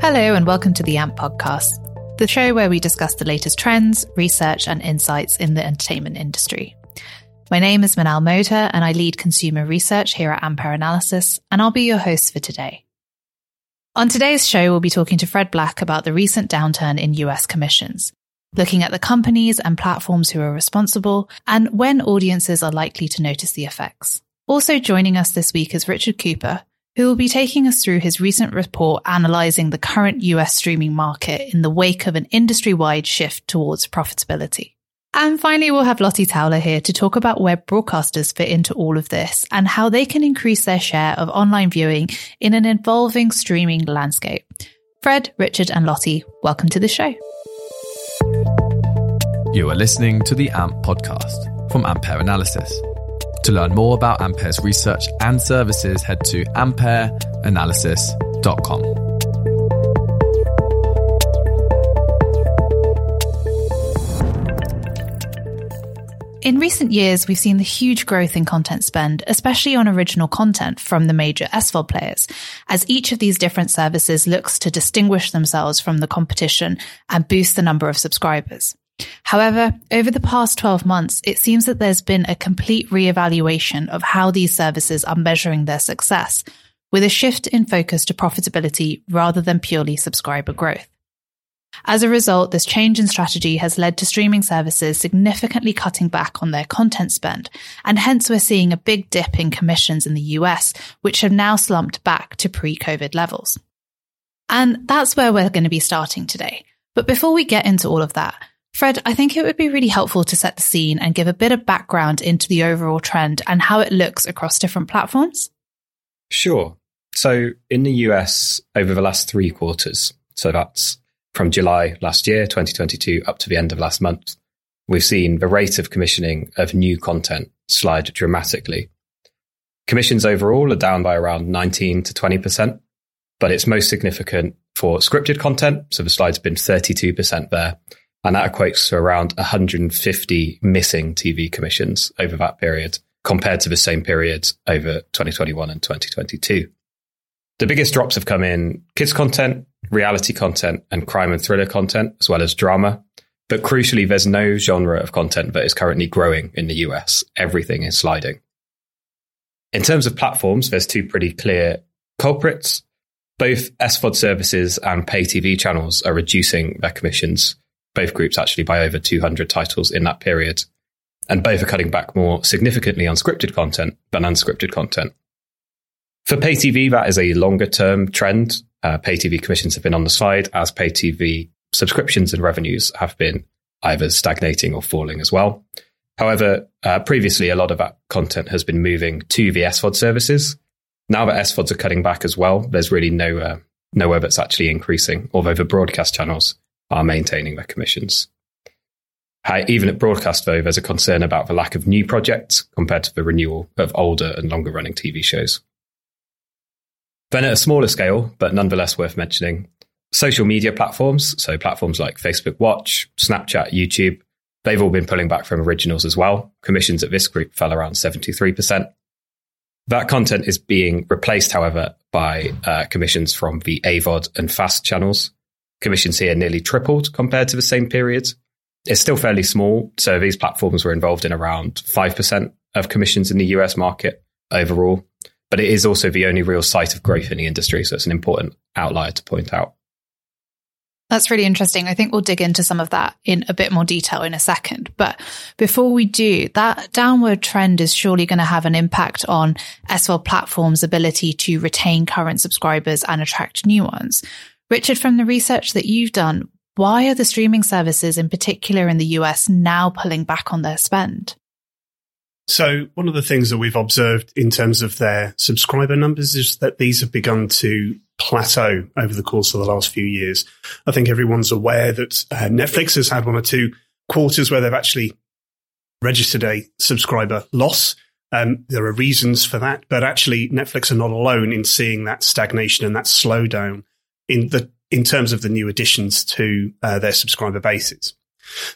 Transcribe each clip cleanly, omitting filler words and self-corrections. Hello and welcome to the Amp Podcast, the show where we discuss the latest trends, research and insights in the entertainment industry. My name is Minal Modha and I lead consumer research here at Ampere Analysis, and I'll be your host for today. On today's show, we'll be talking to Fred Black about the recent downturn in US commissions, looking at the companies and platforms who are responsible and when audiences are likely to notice the effects. Also joining us this week is Richard Cooper, who will be taking us through his recent report analysing the current US streaming market in the wake of an industry-wide shift towards profitability. And finally, we'll have Lottie Towler here to talk about where broadcasters fit into all of this and how they can increase their share of online viewing in an evolving streaming landscape. Fred, Richard and Lottie, welcome to the show. You are listening to the Amp Podcast from Ampere Analysis. To learn more about Ampere's research and services, head to ampereanalysis.com. In recent years, we've seen the huge growth in content spend, especially on original content from the major SVOD players, as each of these different services looks to distinguish themselves from the competition and boost the number of subscribers. However, over the past 12 months, it seems that there's been a complete reevaluation of how these services are measuring their success, with a shift in focus to profitability rather than purely subscriber growth. As a result, this change in strategy has led to streaming services significantly cutting back on their content spend, and hence we're seeing a big dip in commissions in the US, which have now slumped back to pre-COVID levels. And that's where we're going to be starting today. But before we get into all of that, Fred, I think it would be really helpful to set the scene and give a bit of background into the overall trend and how it looks across different platforms. Sure. So in the US, over the last three quarters, so that's from July last year, 2022, up to the end of last month, we've seen the rate of commissioning of new content slide dramatically. Commissions overall are down by around 19 to 20%, but it's most significant for scripted content. So the slide's been 32% there, and that equates to around 150 missing TV commissions over that period, compared to the same period over 2021 and 2022. The biggest drops have come in kids content, reality content and crime and thriller content, as well as drama. But crucially, there's no genre of content that is currently growing in the US. Everything is sliding. In terms of platforms, there's two pretty clear culprits. Both SVOD services and pay TV channels are reducing their commissions, both groups actually by over 200 titles in that period. And both are cutting back more significantly on scripted content than unscripted content. For pay TV, that is a longer term trend. Pay TV commissions have been on the slide as pay TV subscriptions and revenues have been either stagnating or falling as well. However, previously, a lot of that content has been moving to the SVOD services. Now that SVODs are cutting back as well, there's really nowhere that's actually increasing, although the broadcast channels are maintaining their commissions. Even at broadcast, though, there's a concern about the lack of new projects compared to the renewal of older and longer running TV shows. Then at a smaller scale, but nonetheless worth mentioning, social media platforms, so platforms like Facebook Watch, Snapchat, YouTube, they've all been pulling back from originals as well. Commissions at this group fell around 73%. That content is being replaced, however, by commissions from the AVOD and FAST channels. Commissions here nearly tripled compared to the same period. It's still fairly small, so these platforms were involved in around 5% of commissions in the US market overall. But it is also the only real site of growth in the industry. So it's an important outlier to point out. That's really interesting. I think we'll dig into some of that in a bit more detail in a second. But before we do, that downward trend is surely going to have an impact on SVOD platforms' ability to retain current subscribers and attract new ones. Richard, from the research that you've done, why are the streaming services in particular in the US now pulling back on their spend? So one of the things that we've observed in terms of their subscriber numbers is that these have begun to plateau over the course of the last few years. I think everyone's aware that Netflix has had one or two quarters where they've actually registered a subscriber loss. There are reasons for that, but actually Netflix are not alone in seeing that stagnation and that slowdown in terms of the new additions to their subscriber bases.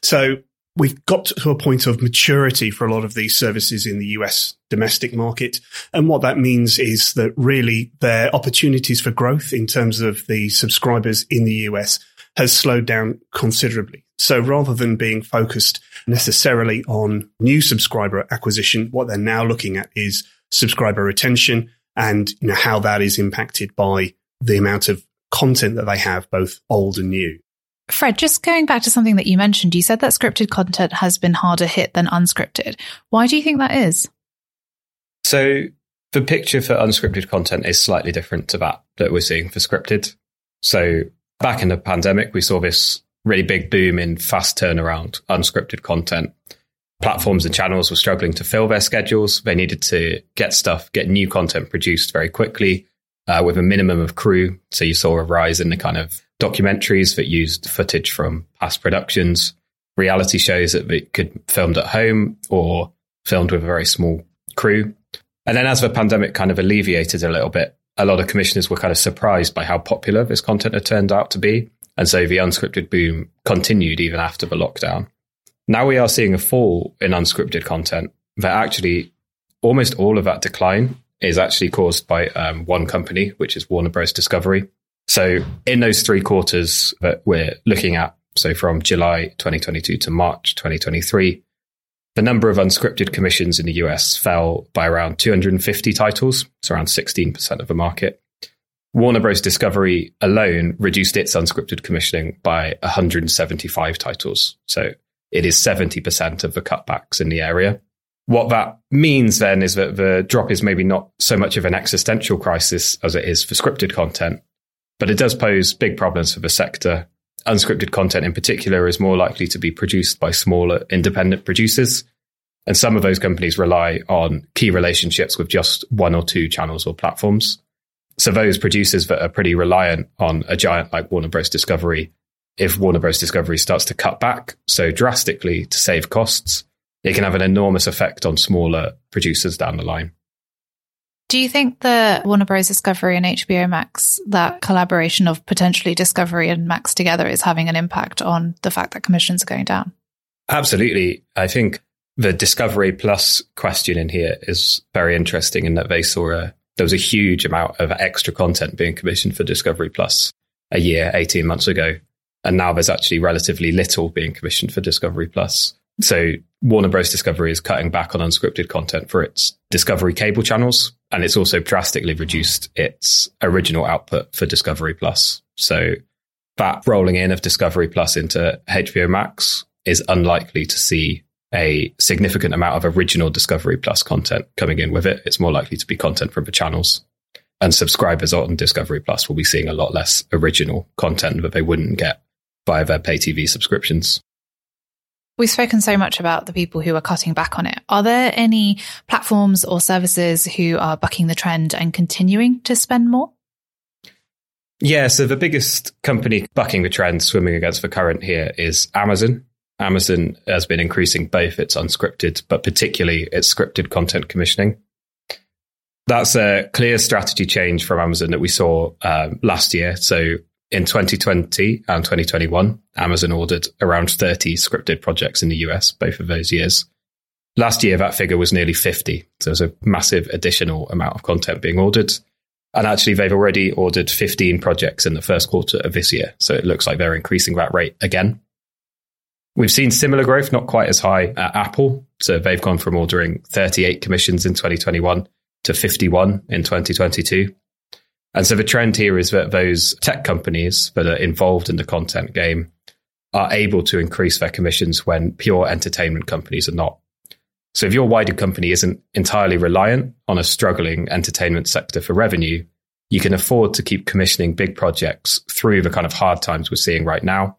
So we've got to a point of maturity for a lot of these services in the US domestic market. And what that means is that really their opportunities for growth in terms of the subscribers in the US has slowed down considerably. So rather than being focused necessarily on new subscriber acquisition, what they're now looking at is subscriber retention and, you know, how that is impacted by the amount of content that they have, both old and new. Fred, just going back to something that you mentioned, you said that scripted content has been harder hit than unscripted. Why do you think that is? So the picture for unscripted content is slightly different to that we're seeing for scripted. So back in the pandemic, we saw this really big boom in fast turnaround unscripted content. Platforms and channels were struggling to fill their schedules. They needed to get new content produced very quickly with a minimum of crew. So you saw a rise in the kind of documentaries that used footage from past productions, reality shows that they could filmed at home or filmed with a very small crew. And then as the pandemic kind of alleviated a little bit, a lot of commissioners were kind of surprised by how popular this content had turned out to be. And so the unscripted boom continued even after the lockdown. Now we are seeing a fall in unscripted content that actually almost all of that decline is actually caused by one company, which is Warner Bros. Discovery. So in those 3 quarters that we're looking at, so from July 2022 to March 2023, the number of unscripted commissions in the US fell by around 250 titles, so around 16% of the market. Warner Bros. Discovery alone reduced its unscripted commissioning by 175 titles. So it is 70% of the cutbacks in the area. What that means then is that the drop is maybe not so much of an existential crisis as it is for scripted content, but it does pose big problems for the sector. Unscripted content in particular is more likely to be produced by smaller independent producers, and some of those companies rely on key relationships with just 1 or 2 channels or platforms. So those producers that are pretty reliant on a giant like Warner Bros. Discovery, if Warner Bros. Discovery starts to cut back so drastically to save costs, it can have an enormous effect on smaller producers down the line. Do you think the Warner Bros. Discovery and HBO Max, that collaboration of potentially Discovery and Max together, is having an impact on the fact that commissions are going down? Absolutely. I think the Discovery Plus question in here is very interesting in that they saw there was a huge amount of extra content being commissioned for Discovery Plus a year, 18 months ago. And now there's actually relatively little being commissioned for Discovery Plus. So Warner Bros. Discovery is cutting back on unscripted content for its Discovery cable channels. And it's also drastically reduced its original output for Discovery Plus. So that rolling in of Discovery Plus into HBO Max is unlikely to see a significant amount of original Discovery Plus content coming in with it. It's more likely to be content from the channels. And subscribers on Discovery Plus will be seeing a lot less original content that they wouldn't get via their pay TV subscriptions. We've spoken so much about the people who are cutting back on it. Are there any platforms or services who are bucking the trend and continuing to spend more? Yeah, so the biggest company bucking the trend, swimming against the current here, is Amazon. Amazon has been increasing both its unscripted, but particularly its scripted content commissioning. That's a clear strategy change from Amazon that we saw last year. So in 2020 and 2021, Amazon ordered around 30 scripted projects in the US, both of those years. Last year, that figure was nearly 50. So there's a massive additional amount of content being ordered. And actually, they've already ordered 15 projects in the first quarter of this year. So it looks like they're increasing that rate again. We've seen similar growth, not quite as high, at Apple. So they've gone from ordering 38 commissions in 2021 to 51 in 2022. And so the trend here is that those tech companies that are involved in the content game are able to increase their commissions when pure entertainment companies are not. So if your wider company isn't entirely reliant on a struggling entertainment sector for revenue, you can afford to keep commissioning big projects through the kind of hard times we're seeing right now.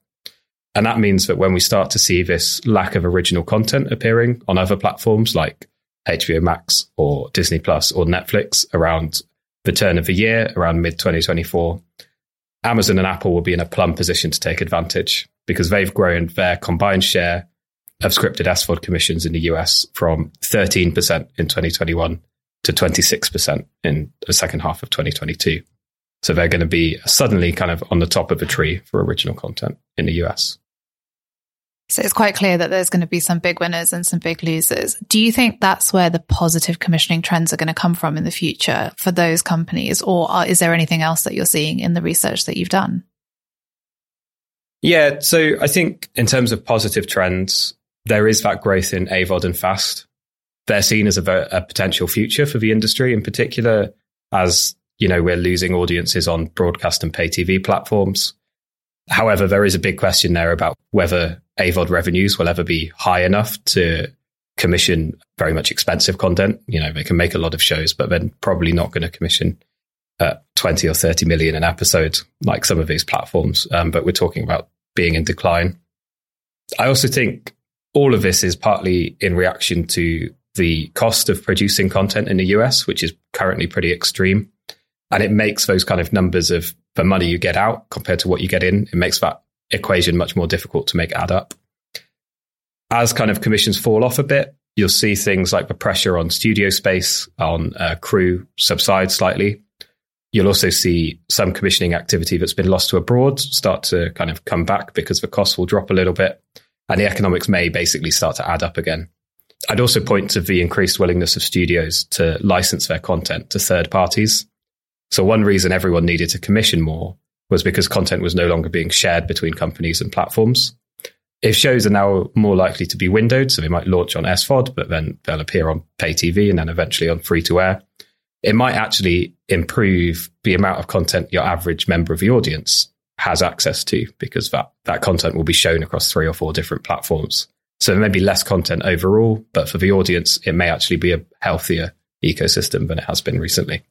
And that means that when we start to see this lack of original content appearing on other platforms like HBO Max or Disney Plus or Netflix around the turn of the year, around mid-2024, Amazon and Apple will be in a plum position to take advantage because they've grown their combined share of scripted SVOD commissions in the US from 13% in 2021 to 26% in the second half of 2022. So they're going to be suddenly kind of on the top of a tree for original content in the US. So it's quite clear that there's going to be some big winners and some big losers. Do you think that's where the positive commissioning trends are going to come from in the future for those companies? Or is there anything else that you're seeing in the research that you've done? Yeah, so I think in terms of positive trends, there is that growth in AVOD and FAST. They're seen as a potential future for the industry, in particular, as you know, we're losing audiences on broadcast and pay TV platforms. However, there is a big question there about whether AVOD revenues will ever be high enough to commission very much expensive content. You know, they can make a lot of shows, but they're probably not going to commission 20 or 30 million an episode like some of these platforms. But we're talking about being in decline. I also think all of this is partly in reaction to the cost of producing content in the US, which is currently pretty extreme. And it makes those kind of numbers of the money you get out compared to what you get in, it makes that equation much more difficult to make add up. As kind of commissions fall off a bit, you'll see things like the pressure on studio space, on crew subside slightly. You'll also see some commissioning activity that's been lost to abroad start to kind of come back because the costs will drop a little bit and the economics may basically start to add up again. I'd also point to the increased willingness of studios to license their content to third parties. So one reason everyone needed to commission more was because content was no longer being shared between companies and platforms. If shows are now more likely to be windowed, so they might launch on SVOD, but then they'll appear on pay TV and then eventually on free-to-air, it might actually improve the amount of content your average member of the audience has access to, because that content will be shown across 3 or 4 different platforms. So there may be less content overall, but for the audience, it may actually be a healthier ecosystem than it has been recently.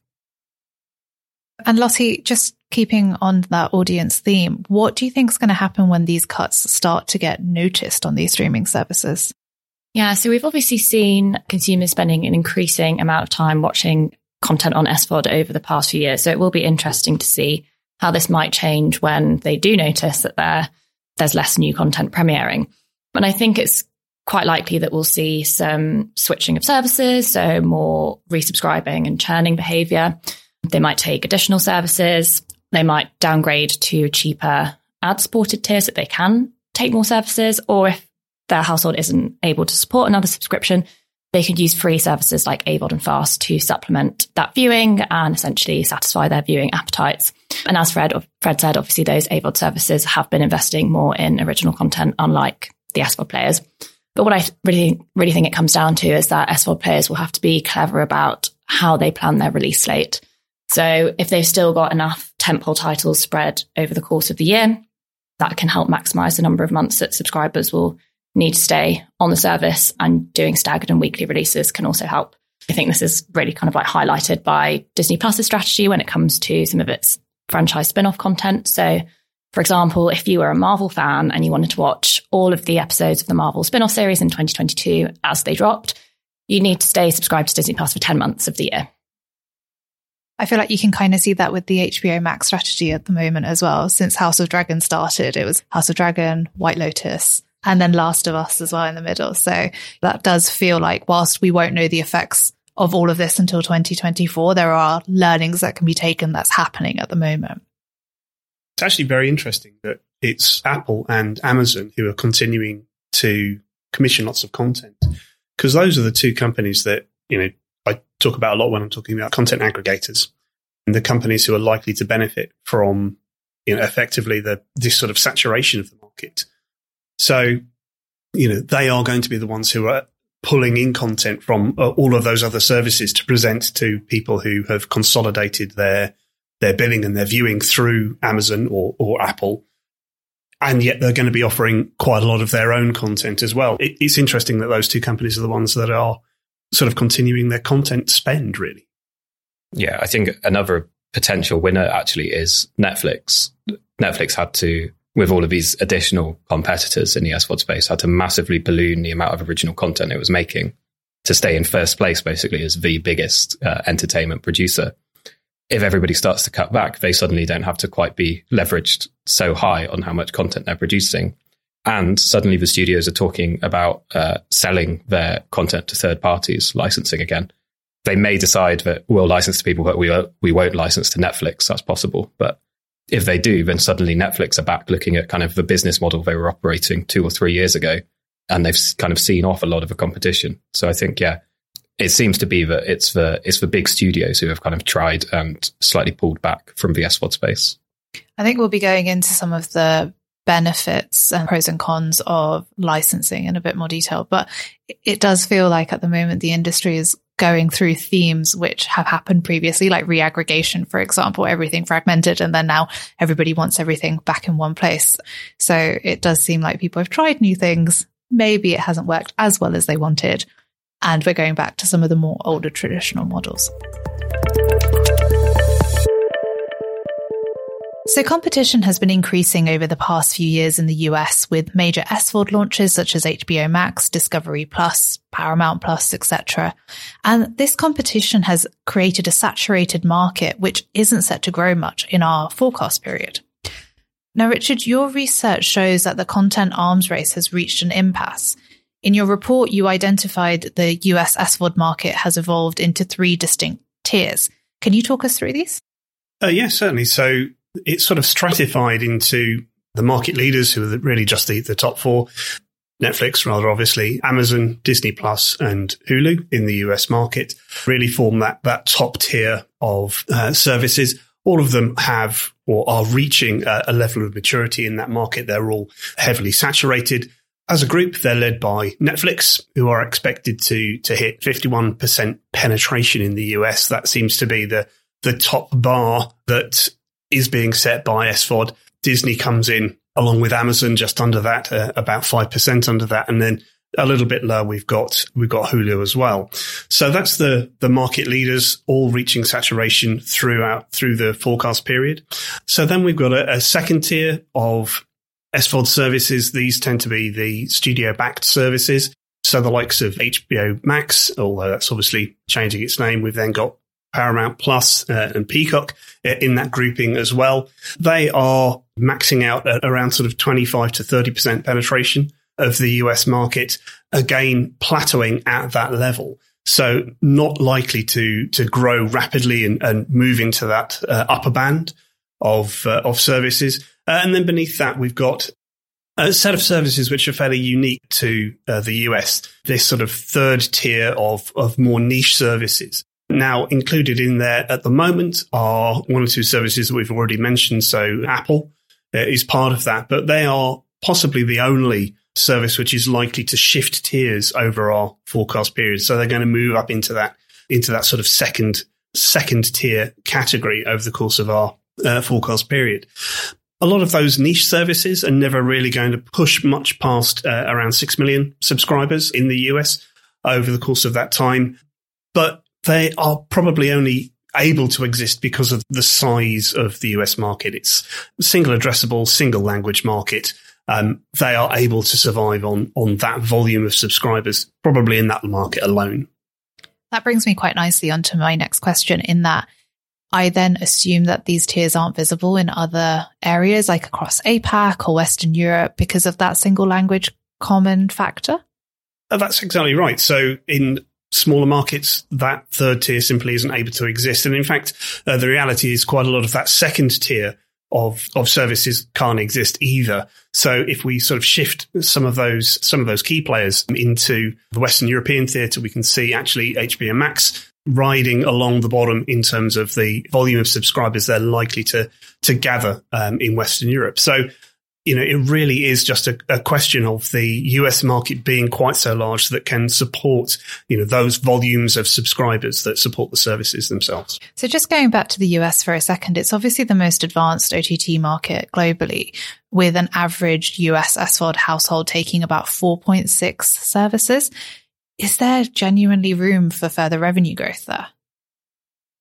And Lottie, just keeping on that audience theme, what do you think is going to happen when these cuts start to get noticed on these streaming services? Yeah, so we've obviously seen consumers spending an increasing amount of time watching content on SVOD over the past few years. So it will be interesting to see how this might change when they do notice that there's less new content premiering. And I think it's quite likely that we'll see some switching of services, so more resubscribing and churning behavior. They might take additional services. They might downgrade to cheaper ad-supported tiers so that they can take more services. Or if their household isn't able to support another subscription, they could use free services like AVOD and FAST to supplement that viewing and essentially satisfy their viewing appetites. And as Fred said, obviously those AVOD services have been investing more in original content, unlike the SVOD players. But what I really think it comes down to is that SVOD players will have to be clever about how they plan their release slate. So if they've still got enough tentpole titles spread over the course of the year, that can help maximise the number of months that subscribers will need to stay on the service, and doing staggered and weekly releases can also help. I think this is really kind of like highlighted by Disney Plus' strategy when it comes to some of its franchise spin-off content. So, for example, if you were a Marvel fan and you wanted to watch all of the episodes of the Marvel spin-off series in 2022 as they dropped, you need to stay subscribed to Disney Plus for 10 months of the year. I feel like you can kind of see that with the HBO Max strategy at the moment as well. Since House of Dragon started, it was House of Dragon, White Lotus, and then Last of Us as well in the middle. So that does feel like, whilst we won't know the effects of all of this until 2024, there are learnings that can be taken that's happening at the moment. It's actually very interesting that it's Apple and Amazon who are continuing to commission lots of content, because those are the two companies that, you know, I talk about a lot when I'm talking about content aggregators and the companies who are likely to benefit from, you know, effectively this sort of saturation of the market. So, you know, they are going to be the ones who are pulling in content from all of those other services to present to people who have consolidated their billing and their viewing through Amazon or Apple. And yet they're going to be offering quite a lot of their own content as well. It's interesting that those two companies are the ones that are sort of continuing their content spend, really. Yeah, I think another potential winner actually is Netflix. Netflix had to, with all of these additional competitors in the SVOD space, had to massively balloon the amount of original content it was making to stay in first place, basically, as the biggest entertainment producer. If everybody starts to cut back, they suddenly don't have to quite be leveraged so high on how much content they're producing. And suddenly the studios are talking about selling their content to third parties, licensing again. They may decide that we'll license to people, but we won't license to Netflix. That's possible. But if they do, then suddenly Netflix are back looking at kind of the business model they were operating 2 or 3 years ago, and they've kind of seen off a lot of the competition. So I think, yeah, it seems to be that it's the big studios who have kind of tried and slightly pulled back from the SVOD space. I think we'll be going into some of the benefits and pros and cons of licensing in a bit more detail, but it does feel like at the moment the industry is going through themes which have happened previously, like reaggregation, for example, everything fragmented, and then now everybody wants everything back in one place. So it does seem like people have tried new things. Maybe it hasn't worked as well as they wanted, and we're going back to some of the more older traditional models. So competition has been increasing over the past few years in the US, with major SVOD launches such as HBO Max, Discovery Plus, Paramount Plus, etc. And this competition has created a saturated market, which isn't set to grow much in our forecast period. Now, Richard, your research shows that the content arms race has reached an impasse. In your report, you identified the US SVOD market has evolved into 3 distinct tiers. Can you talk us through these? Yeah, certainly. So it's sort of stratified into the market leaders, who are really just the top 4, Netflix rather obviously, Amazon, Disney Plus and Hulu in the US market really form that top tier of services. All of them have or are reaching a level of maturity in that market. They're all heavily saturated. As a group, they're led by Netflix, who are expected to hit 51% penetration in the US. That seems to be the top bar that is being set by SVOD. Disney comes in along with Amazon just under that, about 5% under that, and then a little bit lower we've got Hulu as well. So that's the market leaders all reaching saturation through the forecast period. So then we've got a second tier of SVOD services. These tend to be the studio-backed services. So the likes of HBO Max, although that's obviously changing its name. We've then got Paramount Plus and Peacock in that grouping as well. They are maxing out at around sort of 25 to 30% penetration of the US market, again plateauing at that level. So not likely to grow rapidly and move into that upper band of services. And then beneath that, we've got a set of services which are fairly unique to the US, this sort of third tier of more niche services. Now, included in there at the moment are 1 or 2 services that we've already mentioned. So Apple is part of that, but they are possibly the only service which is likely to shift tiers over our forecast period. So they're going to move up into that sort of second tier category over the course of our forecast period. A lot of those niche services are never really going to push much past around 6 million subscribers in the US over the course of that time, but they are probably only able to exist because of the size of the US market. It's single addressable, single language market. They are able to survive on that volume of subscribers, probably in that market alone. That brings me quite nicely onto my next question, in that I then assume that these tiers aren't visible in other areas, like across APAC or Western Europe, because of that single language common factor? That's exactly right. So in smaller markets, that third tier simply isn't able to exist. And in fact, the reality is quite a lot of that second tier of services can't exist either. So if we sort of shift some of those key players into the Western European theatre, we can see actually HBO Max riding along the bottom in terms of the volume of subscribers they're likely to gather in Western Europe. So, you know, it really is just a question of the US market being quite so large that can support, you know, those volumes of subscribers that support the services themselves. So just going back to the US for a second, it's obviously the most advanced OTT market globally, with an average US SVOD household taking about 4.6 services. Is there genuinely room for further revenue growth there?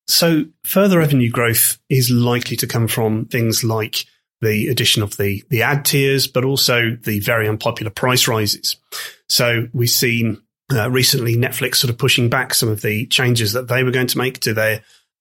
So further revenue growth is likely to come from things like the addition of the ad tiers, but also the very unpopular price rises. So we've seen recently Netflix sort of pushing back some of the changes that they were going to make to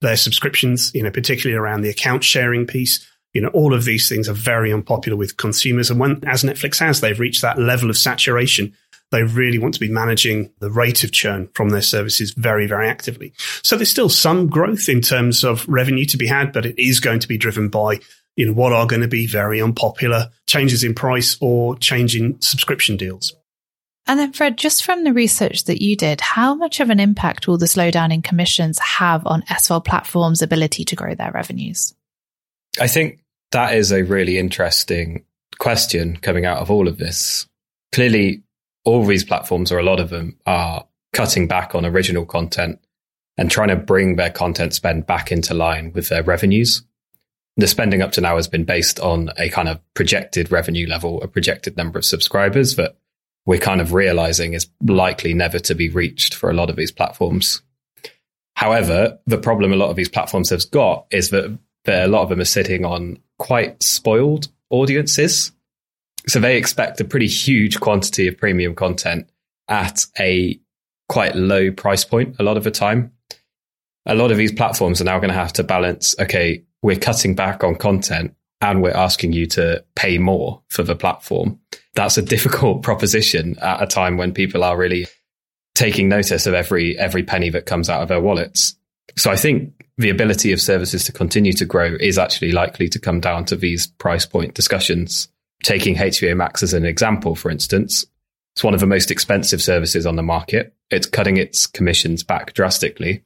their subscriptions, you know, particularly around the account sharing piece. You know, all of these things are very unpopular with consumers. And when, as Netflix has, they've reached that level of saturation, they really want to be managing the rate of churn from their services very, very actively. So there's still some growth in terms of revenue to be had, but it is going to be driven by in what are going to be very unpopular changes in price or changing subscription deals. And then, Fred, just from the research that you did, how much of an impact will the slowdown in commissions have on SVOD platforms' ability to grow their revenues? I think that is a really interesting question coming out of all of this. Clearly, all these platforms, or a lot of them, are cutting back on original content and trying to bring their content spend back into line with their revenues. The spending up to now has been based on a kind of projected revenue level, a projected number of subscribers that we're kind of realizing is likely never to be reached for a lot of these platforms. However, the problem a lot of these platforms have got is that a lot of them are sitting on quite spoiled audiences. So they expect a pretty huge quantity of premium content at a quite low price point a lot of the time. A lot of these platforms are now going to have to balance, okay, we're cutting back on content and we're asking you to pay more for the platform. That's a difficult proposition at a time when people are really taking notice of every penny that comes out of their wallets. So I think the ability of services to continue to grow is actually likely to come down to these price point discussions. Taking HBO Max as an example, for instance, it's one of the most expensive services on the market. It's cutting its commissions back drastically.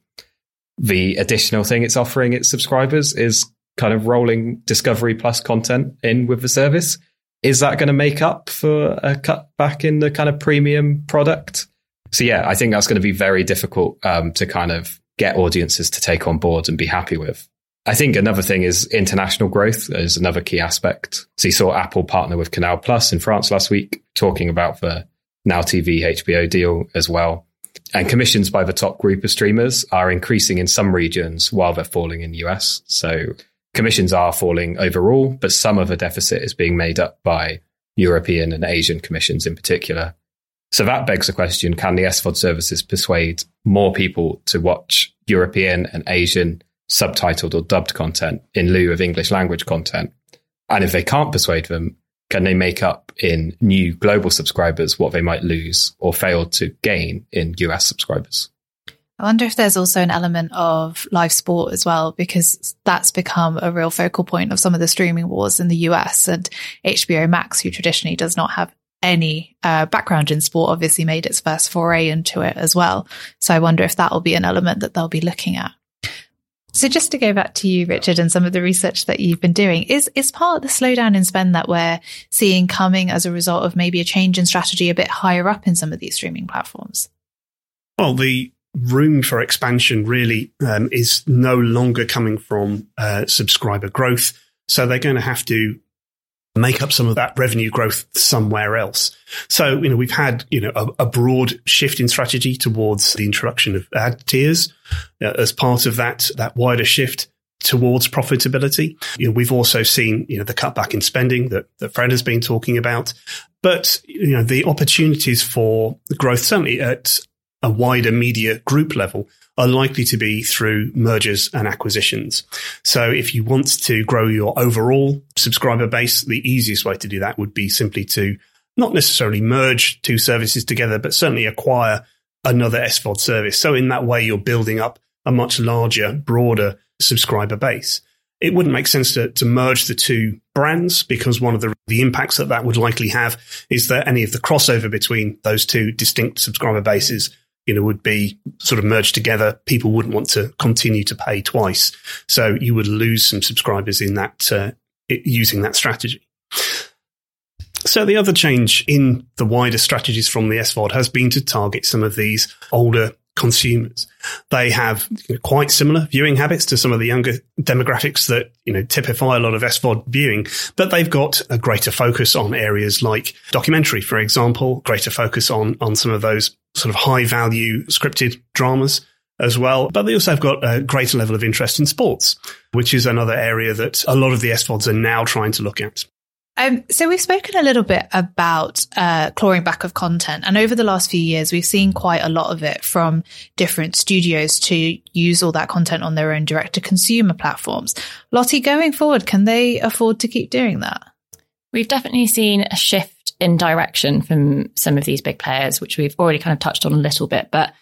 The additional thing it's offering its subscribers is kind of rolling Discovery Plus content in with the service. Is that going to make up for a cut back in the kind of premium product? So yeah, I think that's going to be very difficult to kind of get audiences to take on board and be happy with. I think another thing is international growth is another key aspect. So you saw Apple partner with Canal Plus in France last week, talking about the Now TV HBO deal as well. And commissions by the top group of streamers are increasing in some regions while they're falling in the US. So commissions are falling overall, but some of the deficit is being made up by European and Asian commissions in particular. So that begs the question, can the SVOD services persuade more people to watch European and Asian subtitled or dubbed content in lieu of English language content? And if they can't persuade them, can they make up in new global subscribers what they might lose or fail to gain in US subscribers? I wonder if there's also an element of live sport as well, because that's become a real focal point of some of the streaming wars in the US. And HBO Max, who traditionally does not have any background in sport, obviously made its first foray into it as well. So I wonder if that will be an element that they'll be looking at. So just to go back to you, Richard, and some of the research that you've been doing, is part of the slowdown in spend that we're seeing coming as a result of maybe a change in strategy a bit higher up in some of these streaming platforms? Well, the room for expansion really is no longer coming from subscriber growth. So they're going to have to make up some of that revenue growth somewhere else. So, we've had, a broad shift in strategy towards the introduction of ad tiers as part of that wider shift towards profitability. We've also seen, the cutback in spending that Fred has been talking about. But, the opportunities for growth, certainly at a wider media group level, are likely to be through mergers and acquisitions. So if you want to grow your overall subscriber base, the easiest way to do that would be simply to not necessarily merge two services together, but certainly acquire another SVOD service. So in that way, you're building up a much larger, broader subscriber base. It wouldn't make sense to merge the two brands, because one of the impacts that would likely have is that any of the crossover between those two distinct subscriber bases would be sort of merged together. People wouldn't want to continue to pay twice. So you would lose some subscribers in that using that strategy. So the other change in the wider strategies from the SVOD has been to target some of these older consumers. They have quite similar viewing habits to some of the younger demographics that typify a lot of SVOD viewing, but they've got a greater focus on areas like documentary, for example, greater focus on some of those sort of high value scripted dramas as well. But they also have got a greater level of interest in sports, which is another area that a lot of the SVODs are now trying to look at. So we've spoken a little bit about clawing back of content. And over the last few years, we've seen quite a lot of it from different studios to use all that content on their own direct-to-consumer platforms. Lottie, going forward, can they afford to keep doing that? We've definitely seen a shift in direction from some of these big players, which we've already kind of touched on a little bit. But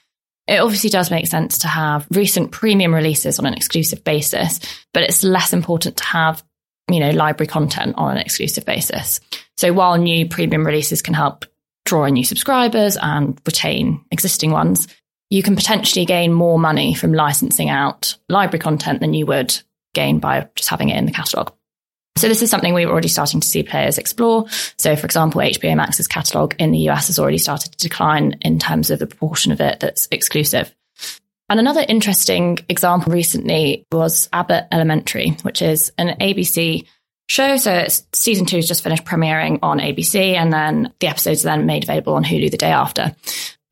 it obviously does make sense to have recent premium releases on an exclusive basis, but it's less important to have library content on an exclusive basis. So while new premium releases can help draw in new subscribers and retain existing ones, you can potentially gain more money from licensing out library content than you would gain by just having it in the catalogue. So this is something we're already starting to see players explore. So for example, HBO Max's catalogue in the US has already started to decline in terms of the proportion of it that's exclusive. And another interesting example recently was Abbott Elementary, which is an ABC show. So it's season 2 has just finished premiering on ABC, and then the episodes are then made available on Hulu the day after.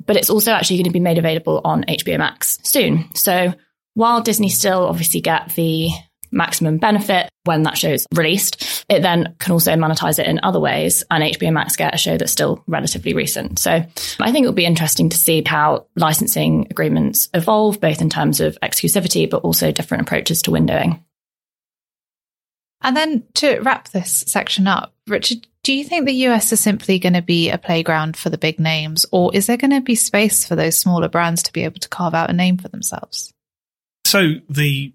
But it's also actually going to be made available on HBO Max soon. So while Disney still obviously get the maximum benefit when that show's released, it then can also monetize it in other ways, and HBO Max get a show that's still relatively recent. So I think it'll be interesting to see how licensing agreements evolve, both in terms of exclusivity, but also different approaches to windowing. And then to wrap this section up, Richard, do you think the US is simply going to be a playground for the big names, or is there going to be space for those smaller brands to be able to carve out a name for themselves? So the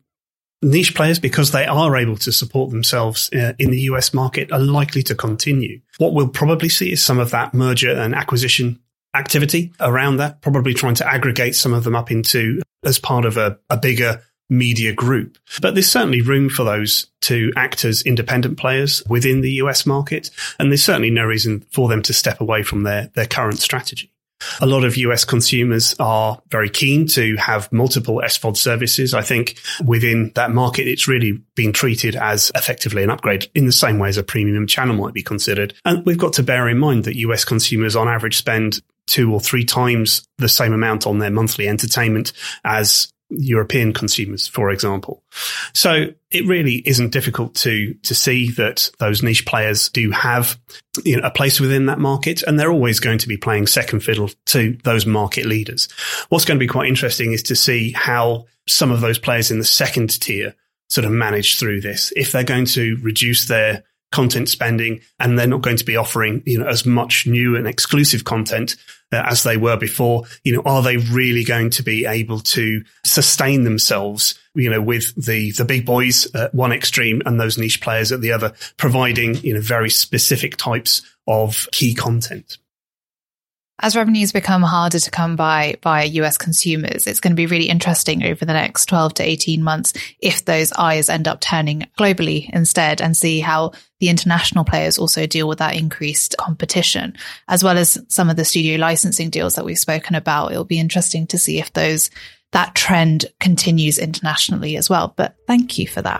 niche players, because they are able to support themselves in the US market, are likely to continue. What we'll probably see is some of that merger and acquisition activity around that, probably trying to aggregate some of them up into as part of a bigger media group. But there's certainly room for those to act as independent players within the US market, and there's certainly no reason for them to step away from their current strategy. A lot of US consumers are very keen to have multiple SVOD services. I think within that market, it's really been treated as effectively an upgrade in the same way as a premium channel might be considered. And we've got to bear in mind that US consumers on average spend 2 or 3 times the same amount on their monthly entertainment as European consumers, for example. So it really isn't difficult to see that those niche players do have a place within that market, and they're always going to be playing second fiddle to those market leaders. What's going to be quite interesting is to see how some of those players in the second tier sort of manage through this. If they're going to reduce their content spending and they're not going to be offering as much new and exclusive content as they were before, are they really going to be able to sustain themselves with the big boys at one extreme and those niche players at the other, providing very specific types of key content? As revenues become harder to come by US consumers, it's going to be really interesting over the next 12 to 18 months if those eyes end up turning globally instead, and see how the international players also deal with that increased competition, as well as some of the studio licensing deals that we've spoken about. It'll be interesting to see if that trend continues internationally as well. But thank you for that.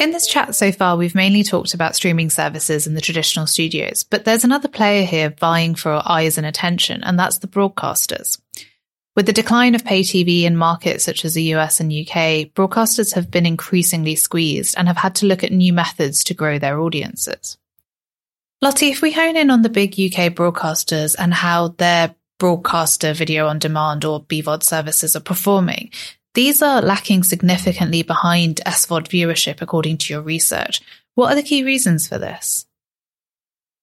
In this chat so far, we've mainly talked about streaming services and the traditional studios, but there's another player here vying for our eyes and attention, and that's the broadcasters. With the decline of pay TV in markets such as the US and UK, broadcasters have been increasingly squeezed and have had to look at new methods to grow their audiences. Lottie, if we hone in on the big UK broadcasters and how their broadcaster video on demand or BVOD services are performing, these are lacking significantly behind SVOD viewership, according to your research. What are the key reasons for this?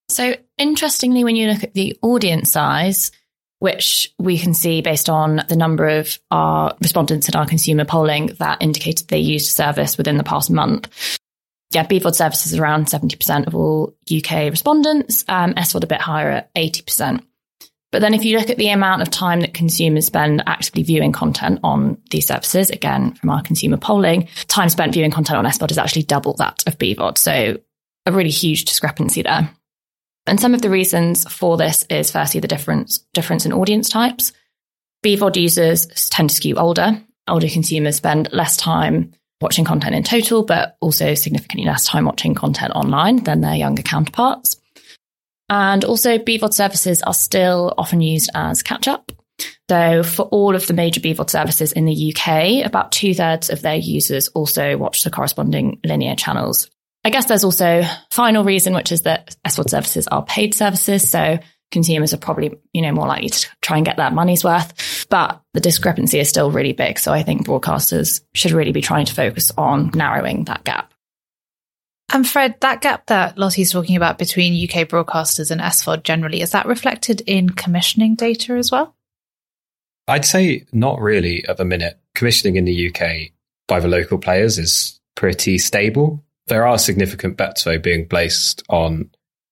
So interestingly, when you look at the audience size, which we can see based on the number of our respondents in our consumer polling that indicated they used a service within the past month. Yeah, BVOD services is around 70% of all UK respondents, SVOD a bit higher at 80%. But then if you look at the amount of time that consumers spend actively viewing content on these services, again, from our consumer polling, time spent viewing content on SVOD is actually double that of BVOD. So a really huge discrepancy there. And some of the reasons for this is firstly the difference in audience types. BVOD users tend to skew older. Older consumers spend less time watching content in total, but also significantly less time watching content online than their younger counterparts. And also BVOD services are still often used as catch-up. So for all of the major BVOD services in the UK, about 2/3 of their users also watch the corresponding linear channels. I guess there's also a final reason, which is that SVOD services are paid services, so consumers are probably more likely to try and get their money's worth. But the discrepancy is still really big, so I think broadcasters should really be trying to focus on narrowing that gap. And Fred, that gap that Lottie's talking about between UK broadcasters and SVOD generally, is that reflected in commissioning data as well? I'd say not really at the minute. commissioning in the UK by the local players is pretty stable. There are significant bets, though, being placed on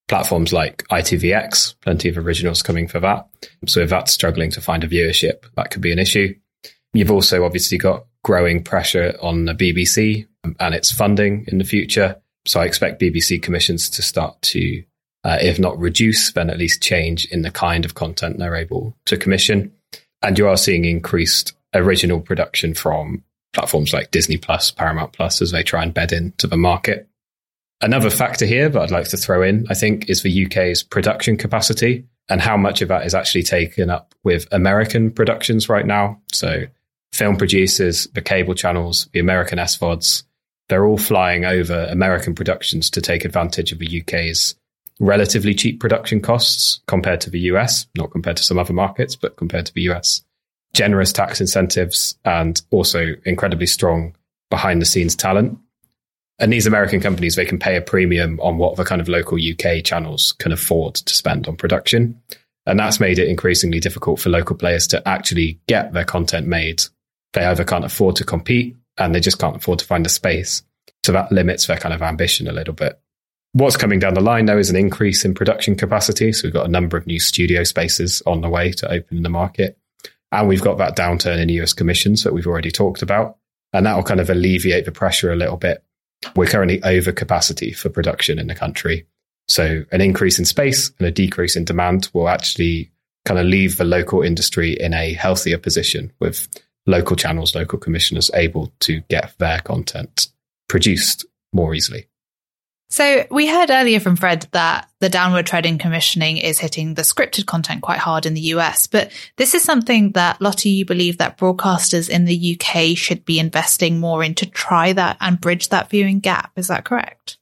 platforms like ITVX, plenty of originals coming for that. So if that's struggling to find a viewership, that could be an issue. You've also obviously got growing pressure on the BBC and its funding in the future. So I expect BBC commissions to start to, if not reduce, then at least change in the kind of content they're able to commission. And you are seeing increased original production from platforms like Disney Plus, Paramount Plus, as they try and bed into the market. Another factor here that I'd like to throw in, I think, is the UK's production capacity and how much of that is actually taken up with American productions right now. So film producers, the cable channels, the American SVODs, they're all flying over American productions to take advantage of the UK's relatively cheap production costs compared to the US, not compared to some other markets, but compared to the US. Generous tax incentives and also incredibly strong behind-the-scenes talent. And these American companies, they can pay a premium on what the kind of local UK channels can afford to spend on production. And that's made it increasingly difficult for local players to actually get their content made. They either can't afford to compete and they just can't afford to find a space. So that limits their kind of ambition a little bit. What's coming down the line, though, is an increase in production capacity. So we've got a number of new studio spaces on the way to open in the market. And we've got that downturn in US commissions that we've already talked about. And that will kind of alleviate the pressure a little bit. We're currently over capacity for production in the country. So an increase in space and a decrease in demand will actually kind of leave the local industry in a healthier position with local channels, local commissioners able to get their content produced more easily. So we heard earlier from Fred that the downward trend in commissioning is hitting the scripted content quite hard in the US, but this is something that, Lottie, you believe that broadcasters in the UK should be investing more in to try that and bridge that viewing gap. Is that correct?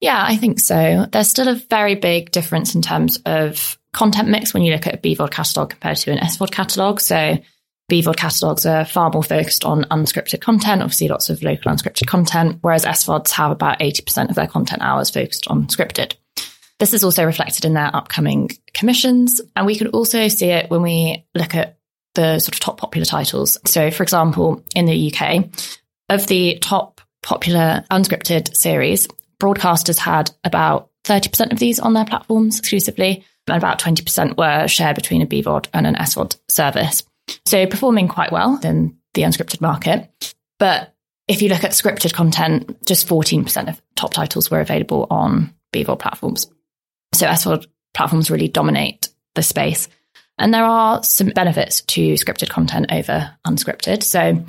Yeah, I think so. There's still a very big difference in terms of content mix when you look at a BVOD catalogue compared to an SVOD catalogue. So BVOD catalogues are far more focused on unscripted content, obviously lots of local unscripted content, whereas SVODs have about 80% of their content hours focused on scripted. This is also reflected in their upcoming commissions, and we could also see it when we look at the sort of top popular titles. So, for example, in the UK, of the top popular unscripted series, broadcasters had about 30% of these on their platforms exclusively, and about 20% were shared between a BVOD and an SVOD service. So performing quite well in the unscripted market. But if you look at scripted content, just 14% of top titles were available on BVOD platforms. So SVOD platforms really dominate the space. And there are some benefits to scripted content over unscripted. So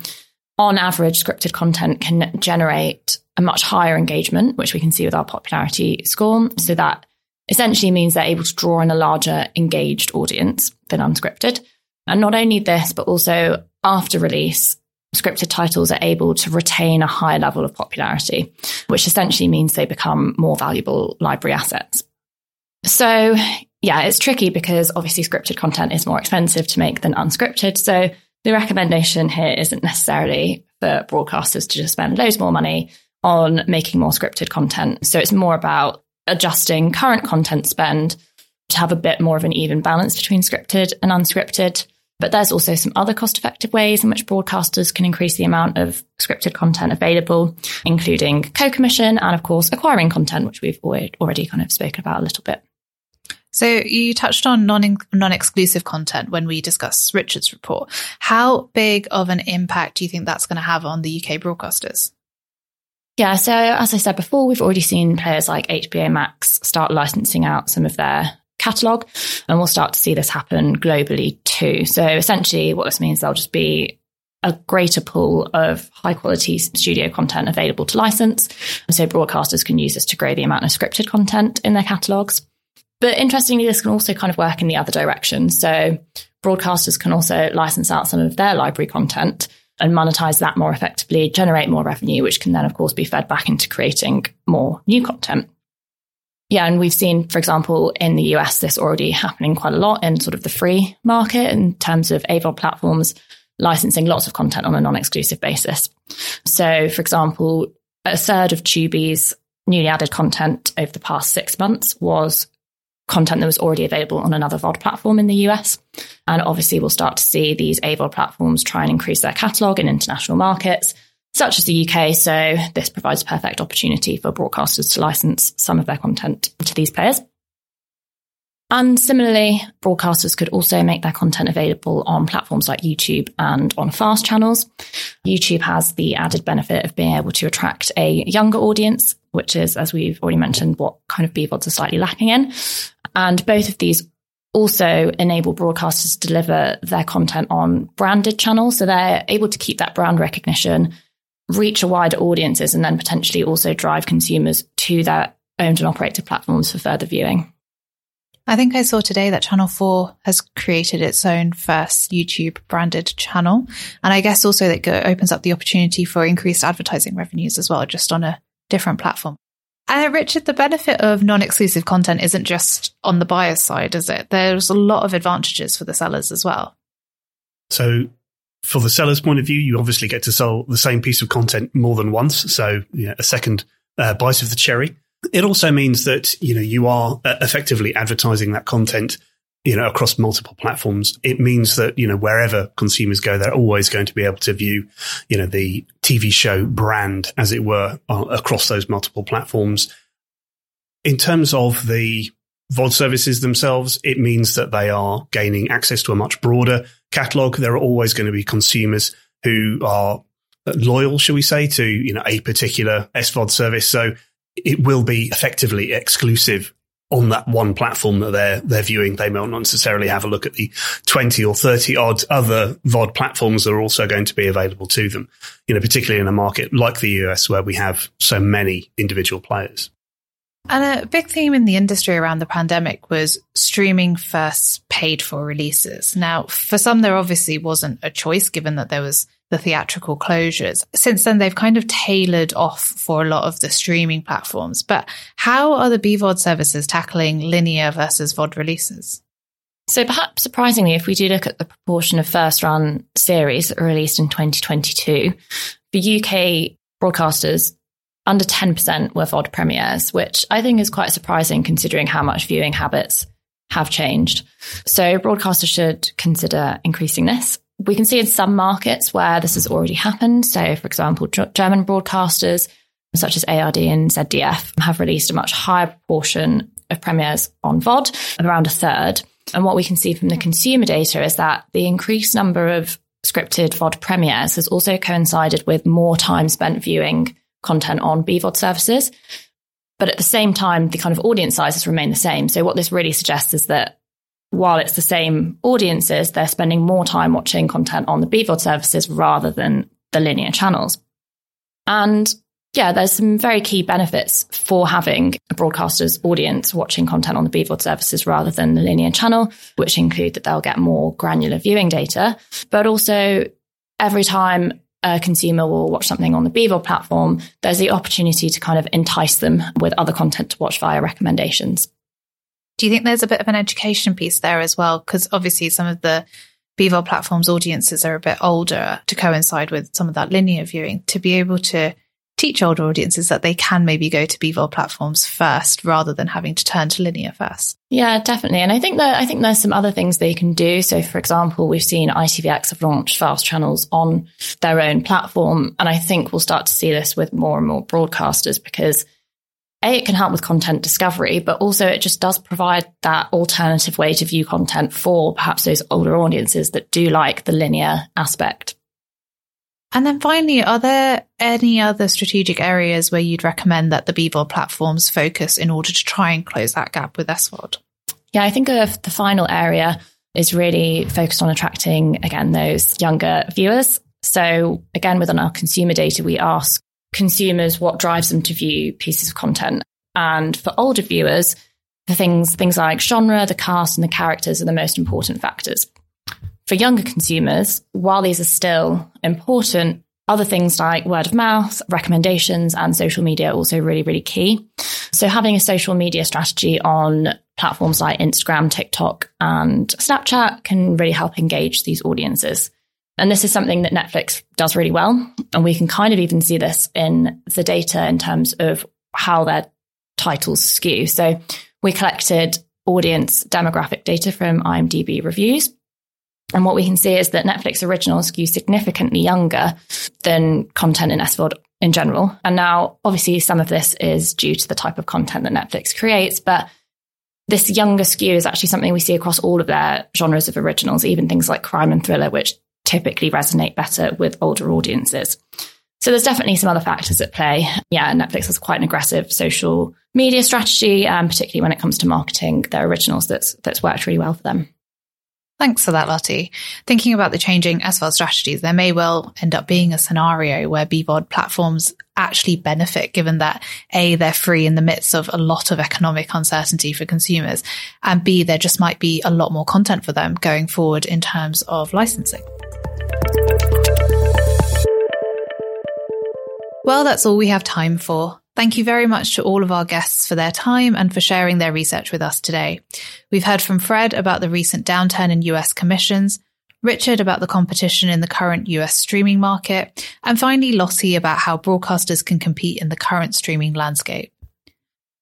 on average, scripted content can generate a much higher engagement, which we can see with our popularity score. So that essentially means they're able to draw in a larger engaged audience than unscripted. And not only this, but also after release, scripted titles are able to retain a high level of popularity, which essentially means they become more valuable library assets. So yeah, it's tricky because obviously scripted content is more expensive to make than unscripted. So the recommendation here isn't necessarily for broadcasters to just spend loads more money on making more scripted content. So it's more about adjusting current content spend to have a bit more of an even balance between scripted and unscripted. But there's also some other cost-effective ways in which broadcasters can increase the amount of scripted content available, including co-commission and, of course, acquiring content, which we've already kind of spoken about a little bit. So you touched on non-exclusive content when we discussed Richard's report. How big of an impact do you think that's going to have on the UK broadcasters? Yeah, so as I said before, we've already seen players like HBO Max start licensing out some of their catalogue, and we'll start to see this happen globally too. So essentially what this means, there'll just be a greater pool of high quality studio content available to license. So broadcasters can use this to grow the amount of scripted content in their catalogues. But interestingly, this can also kind of work in the other direction. So broadcasters can also license out some of their library content and monetize that more effectively, generate more revenue, which can then, of course, be fed back into creating more new content. Yeah, and we've seen, for example, in the US, this already happening quite a lot in sort of the free market in terms of AVOD platforms licensing lots of content on a non-exclusive basis. So, for example, a third of Tubi's newly added content over the past 6 months was content that was already available on another VOD platform in the US. And obviously, we'll start to see these AVOD platforms try and increase their catalogue in international markets, such as the UK. So this provides a perfect opportunity for broadcasters to license some of their content to these players. And similarly, broadcasters could also make their content available on platforms like YouTube and on FAST channels. YouTube has the added benefit of being able to attract a younger audience, which is, as we've already mentioned, what kind of BVODs are slightly lacking in. And both of these also enable broadcasters to deliver their content on branded channels. So they're able to keep that brand recognition, reach a wider audiences, and then potentially also drive consumers to their owned and operated platforms for further viewing. I think I saw today that Channel 4 has created its own first YouTube branded channel. And I guess also that opens up the opportunity for increased advertising revenues as well, just on a different platform. Richard, the benefit of non-exclusive content isn't just on the buyer's side, is it? There's a lot of advantages for the sellers as well. So for the seller's point of view, you obviously get to sell the same piece of content more than once. So a second bite of the cherry. It also means that, you are effectively advertising that content, across multiple platforms. It means that, wherever consumers go, they're always going to be able to view, the TV show brand, as it were, across those multiple platforms. In terms of the VOD services themselves, it means that they are gaining access to a much broader catalogue. There are always going to be consumers who are loyal, shall we say, to, a particular SVOD service. So it will be effectively exclusive on that one platform that they're viewing. They may not necessarily have a look at the 20 or 30 odd other VOD platforms that are also going to be available to them, particularly in a market like the US where we have so many individual players. And a big theme in the industry around the pandemic was streaming first paid for releases. Now, for some, there obviously wasn't a choice given that there was the theatrical closures. Since then, they've kind of tailored off for a lot of the streaming platforms. But how are the BVOD services tackling linear versus VOD releases? So perhaps surprisingly, if we do look at the proportion of first-run series that were released in 2022, the UK broadcasters, under 10% were VOD premieres, which I think is quite surprising considering how much viewing habits have changed. So broadcasters should consider increasing this. We can see in some markets where this has already happened. So, for example, German broadcasters such as ARD and ZDF have released a much higher proportion of premieres on VOD, around a third. And what we can see from the consumer data is that the increased number of scripted VOD premieres has also coincided with more time spent viewing content on BVOD services. But at the same time, the kind of audience sizes remain the same. So what this really suggests is that while it's the same audiences, they're spending more time watching content on the BVOD services rather than the linear channels. And yeah, there's some very key benefits for having a broadcaster's audience watching content on the BVOD services rather than the linear channel, which include that they'll get more granular viewing data. But also every time a consumer will watch something on the BVOD platform, there's the opportunity to kind of entice them with other content to watch via recommendations. Do you think there's a bit of an education piece there as well? Because obviously some of the BVOD platforms' audiences are a bit older to coincide with some of that linear viewing, to be able to teach older audiences that they can maybe go to BVOD platforms first rather than having to turn to linear first. Yeah, definitely. And I think there's some other things they can do. So, for example, we've seen ITVX have launched fast channels on their own platform. And I think we'll start to see this with more and more broadcasters because A, it can help with content discovery, but also it just does provide that alternative way to view content for perhaps those older audiences that do like the linear aspect. And then finally, are there any other strategic areas where you'd recommend that the BVOD platforms focus in order to try and close that gap with SVOD? Yeah, I think the final area is really focused on attracting, again, those younger viewers. So again, within our consumer data, we ask consumers what drives them to view pieces of content. And for older viewers, the things like genre, the cast and the characters are the most important factors. For younger consumers, while these are still important, other things like word of mouth, recommendations and social media are also really, really key. So having a social media strategy on platforms like Instagram, TikTok and Snapchat can really help engage these audiences. And this is something that Netflix does really well. And we can kind of even see this in the data in terms of how their titles skew. So we collected audience demographic data from IMDb reviews. And what we can see is that Netflix originals skew significantly younger than content in SVOD in general. And now, obviously, some of this is due to the type of content that Netflix creates, but this younger skew is actually something we see across all of their genres of originals, even things like crime and thriller, which typically resonate better with older audiences. So there's definitely some other factors at play. Yeah, Netflix has quite an aggressive social media strategy, particularly when it comes to marketing their originals. That's worked really well for them. Thanks for that, Lottie. Thinking about the changing SVOD strategies, there may well end up being a scenario where BVOD platforms actually benefit, given that A, they're free in the midst of a lot of economic uncertainty for consumers, and B, there just might be a lot more content for them going forward in terms of licensing. Well, that's all we have time for. Thank you very much to all of our guests for their time and for sharing their research with us today. We've heard from Fred about the recent downturn in US commissions, Richard about the competition in the current US streaming market, and finally Lottie about how broadcasters can compete in the current streaming landscape.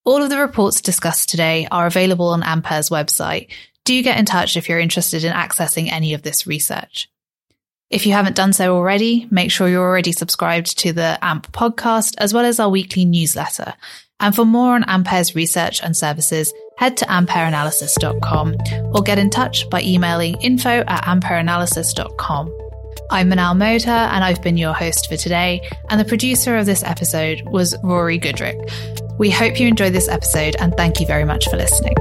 All of the reports discussed today are available on Ampere's website. Do get in touch if you're interested in accessing any of this research. If you haven't done so already, make sure you're already subscribed to the Amp podcast, as well as our weekly newsletter. And for more on Ampere's research and services, head to ampereanalysis.com or get in touch by emailing info@ampereanalysis.com. I'm Minal Modha, and I've been your host for today, and the producer of this episode was Rory Goodrick. We hope you enjoyed this episode, and thank you very much for listening.